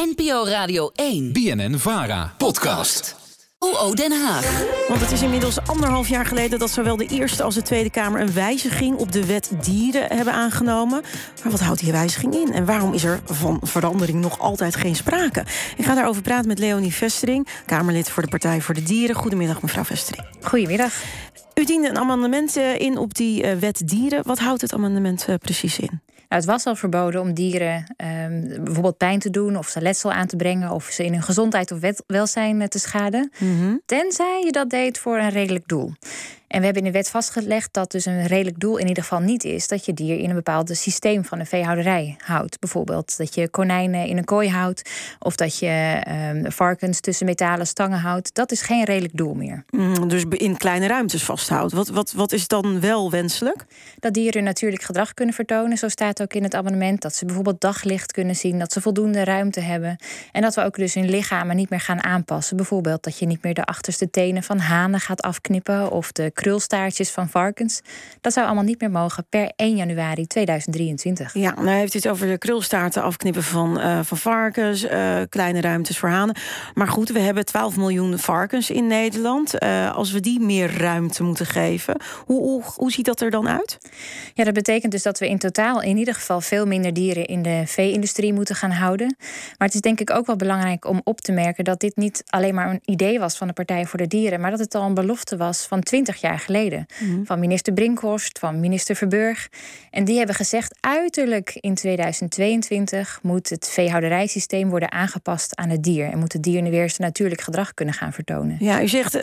NPO Radio 1. BNN VARA. Podcast. OO Den Haag. Want het is inmiddels 1,5 jaar geleden dat zowel de Eerste als de Tweede Kamer een wijziging op de Wet Dieren hebben aangenomen. Maar wat houdt die wijziging in? En waarom is er van verandering nog altijd geen sprake? Ik ga daarover praten met Leonie Vestering, Kamerlid voor de Partij voor de Dieren. Goedemiddag, mevrouw Vestering. Goedemiddag. U diende een amendement in op die Wet Dieren. Wat houdt het amendement precies in? Nou, het was al verboden om dieren bijvoorbeeld pijn te doen of ze letsel aan te brengen of ze in hun gezondheid of welzijn te schaden. Mm-hmm. Tenzij je dat deed voor een redelijk doel. En we hebben in de wet vastgelegd dat dus een redelijk doel in ieder geval niet is dat je dier in een bepaald systeem van een veehouderij houdt. Bijvoorbeeld dat je konijnen in een kooi houdt of dat je varkens tussen metalen stangen houdt. Dat is geen redelijk doel meer. Dus in kleine ruimtes vasthoudt. Wat is dan wel wenselijk? Dat dieren natuurlijk gedrag kunnen vertonen. Zo staat ook in het amendement dat ze bijvoorbeeld daglicht kunnen zien, dat ze voldoende ruimte hebben. En dat we ook dus hun lichamen niet meer gaan aanpassen. Bijvoorbeeld dat je niet meer de achterste tenen van hanen gaat afknippen of de krulstaartjes van varkens. Dat zou allemaal niet meer mogen per 1 januari 2023. Ja, nou heeft u het over de krulstaarten afknippen van varkens, kleine ruimtes voor hanen. Maar goed, we hebben 12 miljoen varkens in Nederland. Als we die meer ruimte moeten geven, hoe ziet dat er dan uit? Ja, dat betekent dus dat we in totaal in ieder geval veel minder dieren in de vee-industrie moeten gaan houden. Maar het is denk ik ook wel belangrijk om op te merken dat dit niet alleen maar een idee was van de Partij voor de Dieren, maar dat het al een belofte was van 20 jaar geleden. Mm-hmm. Van minister Brinkhorst, van minister Verburg. En die hebben gezegd, uiterlijk in 2022 moet het veehouderijsysteem worden aangepast aan het dier. En moet het dier weer zijn natuurlijk gedrag kunnen gaan vertonen. Ja, u zegt,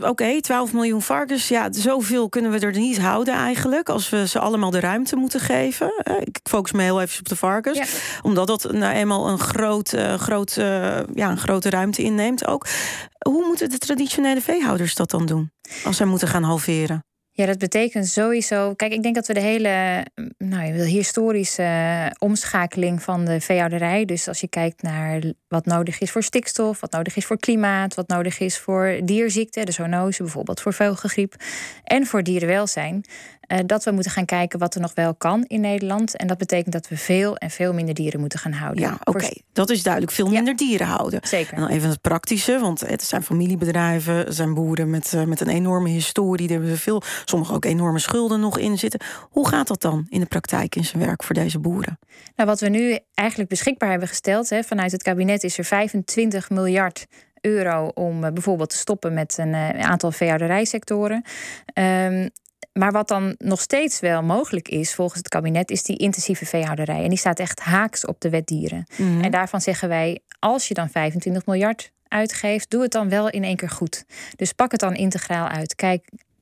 oké, 12 miljoen varkens. Ja, zoveel kunnen we er niet houden eigenlijk, als we ze allemaal de ruimte moeten geven. Ik focus me heel even op de varkens. Ja. Omdat dat nou eenmaal een grote ruimte inneemt ook. Hoe moeten de traditionele veehouders dat dan doen? Als zij moeten gaan halveren? Ja, dat betekent sowieso. Kijk, ik denk dat we de hele historische omschakeling van de veehouderij. Dus als je kijkt naar wat nodig is voor stikstof, wat nodig is voor klimaat, wat nodig is voor dierziekten, de zoonose bijvoorbeeld, voor vogelgriep en voor dierenwelzijn. Dat we moeten gaan kijken wat er nog wel kan in Nederland. En dat betekent dat we veel en veel minder dieren moeten gaan houden. Ja, oké. Dat is duidelijk. Veel minder dieren houden. Zeker. En dan even het praktische, want het zijn familiebedrijven, het zijn boeren met een enorme historie. Daar hebben ze veel, sommige ook enorme schulden nog in zitten. Hoe gaat dat dan in de praktijk in zijn werk voor deze boeren? Nou, wat we nu eigenlijk beschikbaar hebben gesteld, vanuit het kabinet is er 25 miljard... euro om bijvoorbeeld te stoppen met een aantal veehouderijsectoren. Maar wat dan nog steeds wel mogelijk is volgens het kabinet, is die intensieve veehouderij. En die staat echt haaks op de Wet Dieren. Mm-hmm. En daarvan zeggen wij, als je dan 25 miljard uitgeeft, doe het dan wel in één keer goed. Dus pak het dan integraal uit.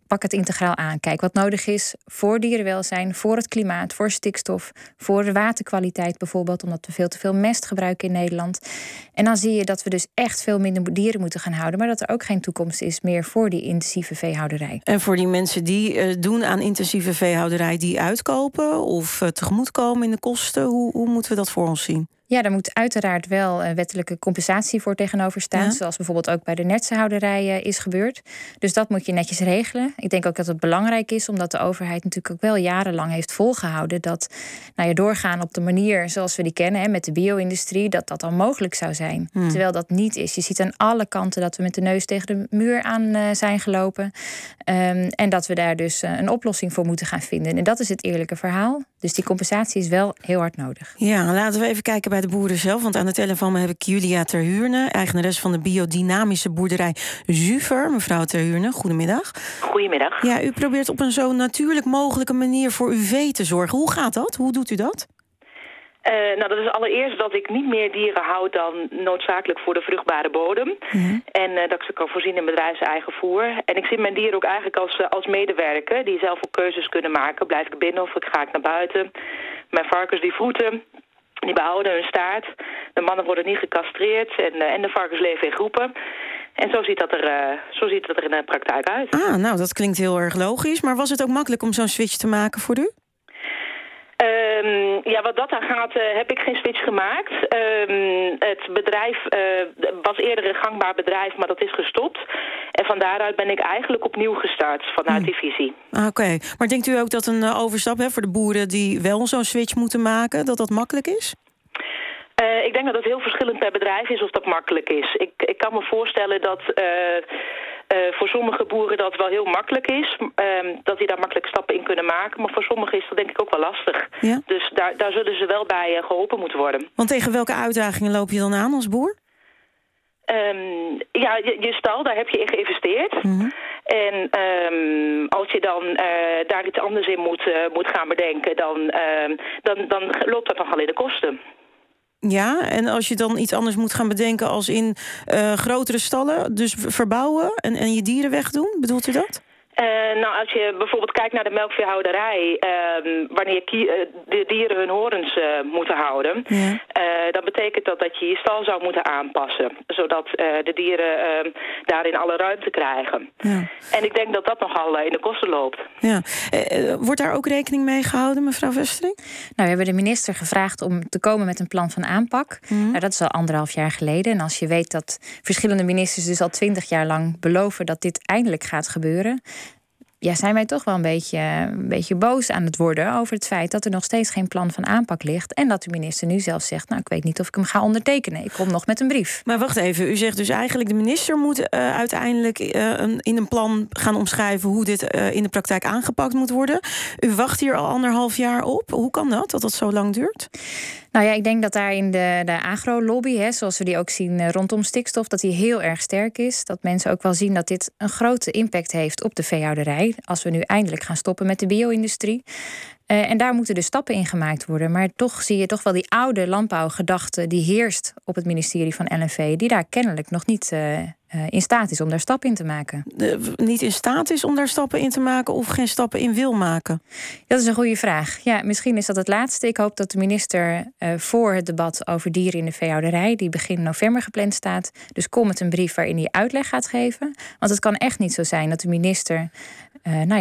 Pak het integraal aan. Kijk wat nodig is voor dierenwelzijn, voor het klimaat, voor stikstof, voor de waterkwaliteit bijvoorbeeld, omdat we veel te veel mest gebruiken in Nederland. En dan zie je dat we dus echt veel minder dieren moeten gaan houden, maar dat er ook geen toekomst is meer voor die intensieve veehouderij. En voor die mensen die doen aan intensieve veehouderij, die uitkopen of tegemoetkomen in de kosten, hoe moeten we dat voor ons zien? Ja, daar moet uiteraard wel wettelijke compensatie voor tegenover staan. Ja. Zoals bijvoorbeeld ook bij de nertsenhouderijen is gebeurd. Dus dat moet je netjes regelen. Ik denk ook dat het belangrijk is, omdat de overheid natuurlijk ook wel jarenlang heeft volgehouden dat doorgaan op de manier zoals we die kennen, met de bio-industrie, dat dat dan mogelijk zou zijn. Hmm. Terwijl dat niet is. Je ziet aan alle kanten dat we met de neus tegen de muur aan zijn gelopen. En dat we daar dus een oplossing voor moeten gaan vinden. En dat is het eerlijke verhaal. Dus die compensatie is wel heel hard nodig. Ja, laten we even kijken bij de boeren zelf. Want aan de telefoon heb ik Julia ter Huurne, eigenares van de biodynamische boerderij Zuuver. Mevrouw ter Huurne, goedemiddag. Goedemiddag. Ja, u probeert op een zo natuurlijk mogelijke manier voor uw vee te zorgen. Hoe gaat dat? Hoe doet u dat? Dat is allereerst dat ik niet meer dieren houd dan noodzakelijk voor de vruchtbare bodem. Mm-hmm. En dat ik ze kan voorzien in bedrijfseigen voer. En ik zie mijn dieren ook eigenlijk als medewerker die zelf ook keuzes kunnen maken. Blijf ik binnen of ga ik naar buiten? Mijn varkens die vroeten, die behouden hun staart. De mannen worden niet gecastreerd en de varkens leven in groepen. En zo ziet dat er in de praktijk uit. Ah, nou, dat klinkt heel erg logisch. Maar was het ook makkelijk om zo'n switch te maken voor u? Wat dat aan gaat, heb ik geen switch gemaakt. Het bedrijf was eerder een gangbaar bedrijf, maar dat is gestopt. En van daaruit ben ik eigenlijk opnieuw gestart vanuit die visie. Oké. Maar denkt u ook dat een overstap voor de boeren die wel zo'n switch moeten maken, dat makkelijk is? Ik denk dat het heel verschillend per bedrijf is of dat makkelijk is. Ik kan me voorstellen dat voor sommige boeren dat wel heel makkelijk is. Dat die daar makkelijk stappen in kunnen maken. Maar voor sommigen is dat denk ik ook wel lastig. Ja? Dus daar zullen ze wel bij geholpen moeten worden. Want tegen welke uitdagingen loop je dan aan als boer? Je stal, daar heb je in geïnvesteerd. Mm-hmm. En als je dan daar iets anders in moet gaan bedenken, dan loopt dat nogal in de kosten. Ja, en als je dan iets anders moet gaan bedenken als in grotere stallen, dus verbouwen en je dieren wegdoen, bedoelt u dat? Als je bijvoorbeeld kijkt naar de melkveehouderij, wanneer de dieren hun horens moeten houden, ja. Dan betekent dat je je stal zou moeten aanpassen, zodat de dieren daarin alle ruimte krijgen. Ja. En ik denk dat dat nogal in de kosten loopt. Ja. Wordt daar ook rekening mee gehouden, mevrouw Vestering? We hebben de minister gevraagd om te komen met een plan van aanpak. Mm-hmm. Dat is al 1,5 jaar geleden. En als je weet dat verschillende ministers dus al 20 jaar lang beloven dat dit eindelijk gaat gebeuren, ja, zijn wij toch wel een beetje boos aan het worden over het feit dat er nog steeds geen plan van aanpak ligt en dat de minister nu zelf zegt, ik weet niet of ik hem ga ondertekenen. Ik kom nog met een brief. Maar wacht even, u zegt dus eigenlijk de minister moet uiteindelijk in een plan gaan omschrijven hoe dit in de praktijk aangepakt moet worden. U wacht hier al 1,5 jaar op. Hoe kan dat zo lang duurt? Ik denk dat daar in de agro-lobby, zoals we die ook zien rondom stikstof, dat die heel erg sterk is. Dat mensen ook wel zien dat dit een grote impact heeft op de veehouderij als we nu eindelijk gaan stoppen met de bio-industrie. En daar moeten dus stappen in gemaakt worden. Maar toch zie je wel die oude landbouwgedachte die heerst op het ministerie van LNV, die daar kennelijk nog niet in staat is om daar stappen in te maken. Niet in staat is om daar stappen in te maken of geen stappen in wil maken? Dat is een goede vraag. Ja, misschien is dat het laatste. Ik hoop dat de minister voor het debat over dieren in de veehouderij, die begin november gepland staat, dus kom met een brief waarin hij uitleg gaat geven. Want het kan echt niet zo zijn dat de minister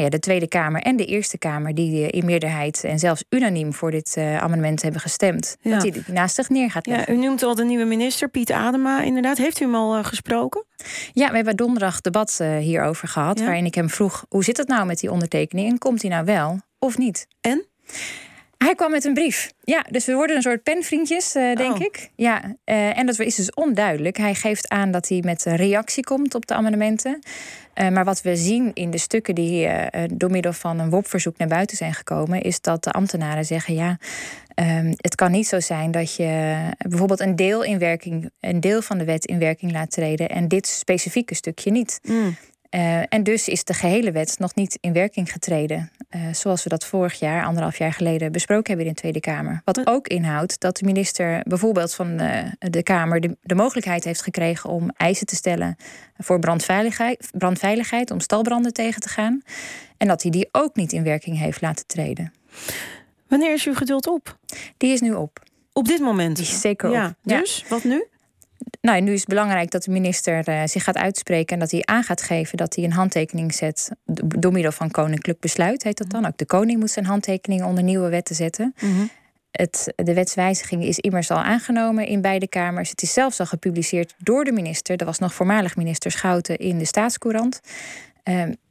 de Tweede Kamer en de Eerste Kamer, die in meerderheid en zelfs unaniem voor dit amendement hebben gestemd, dat hij naast zich neer gaat leggen. Ja, u noemt al de nieuwe minister, Piet Adema, inderdaad. Heeft u hem al gesproken? Ja, we hebben donderdag debat hierover gehad, waarin ik hem vroeg, hoe zit het nou met die ondertekening en komt hij nou wel of niet? En? Hij kwam met een brief. Ja, dus we worden een soort penvriendjes, denk ik. Ja, en dat is dus onduidelijk. Hij geeft aan dat hij met een reactie komt op de amendementen. Maar wat we zien in de stukken die door middel van een WOP-verzoek naar buiten zijn gekomen, is dat de ambtenaren zeggen, het kan niet zo zijn dat je bijvoorbeeld een deel van de wet in werking laat treden en dit specifieke stukje niet. Mm. En dus is de gehele wet nog niet in werking getreden, zoals we dat vorig jaar, 1,5 jaar geleden, besproken hebben in de Tweede Kamer. Wat ook inhoudt dat de minister bijvoorbeeld van de Kamer de mogelijkheid heeft gekregen om eisen te stellen voor brandveiligheid, om stalbranden tegen te gaan. En dat hij die ook niet in werking heeft laten treden. Wanneer is uw geduld op? Die is nu op. Op dit moment? Die is zeker op. Dus, wat nu? Nu is het belangrijk dat de minister zich gaat uitspreken en dat hij aan gaat geven dat hij een handtekening zet door middel van koninklijk besluit, heet dat dan. Ook de koning moet zijn handtekening onder nieuwe wetten zetten. Mm-hmm. De wetswijziging is immers al aangenomen in beide kamers. Het is zelfs al gepubliceerd door de minister. Er was nog voormalig minister Schouten in de Staatscourant.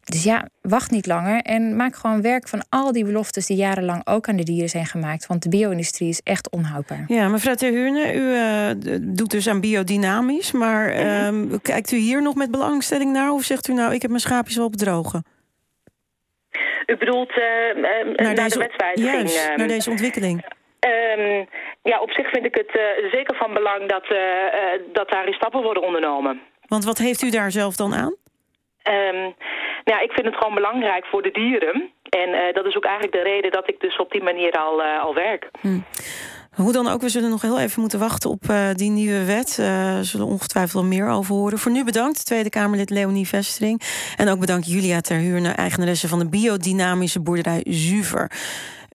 Dus wacht niet langer en maak gewoon werk van al die beloftes die jarenlang ook aan de dieren zijn gemaakt. Want de bio-industrie is echt onhoudbaar. Ja, mevrouw ter Huurne, u doet dus aan biodynamisch. Maar kijkt u hier nog met belangstelling naar of zegt u ik heb mijn schaapjes wel bedrogen? U bedoelt naar de wetswijziging? Juist, naar deze ontwikkeling. Op zich vind ik het zeker van belang dat daarin stappen worden ondernomen. Want wat heeft u daar zelf dan aan? Ik vind het gewoon belangrijk voor de dieren. En dat is ook eigenlijk de reden dat ik dus op die manier al werk. Hmm. Hoe dan ook, we zullen nog heel even moeten wachten op die nieuwe wet. We zullen ongetwijfeld al meer over horen. Voor nu bedankt, Tweede Kamerlid Leonie Vestering. En ook bedankt Julia ter Huurne, eigenaresse van de biodynamische boerderij Zuuver.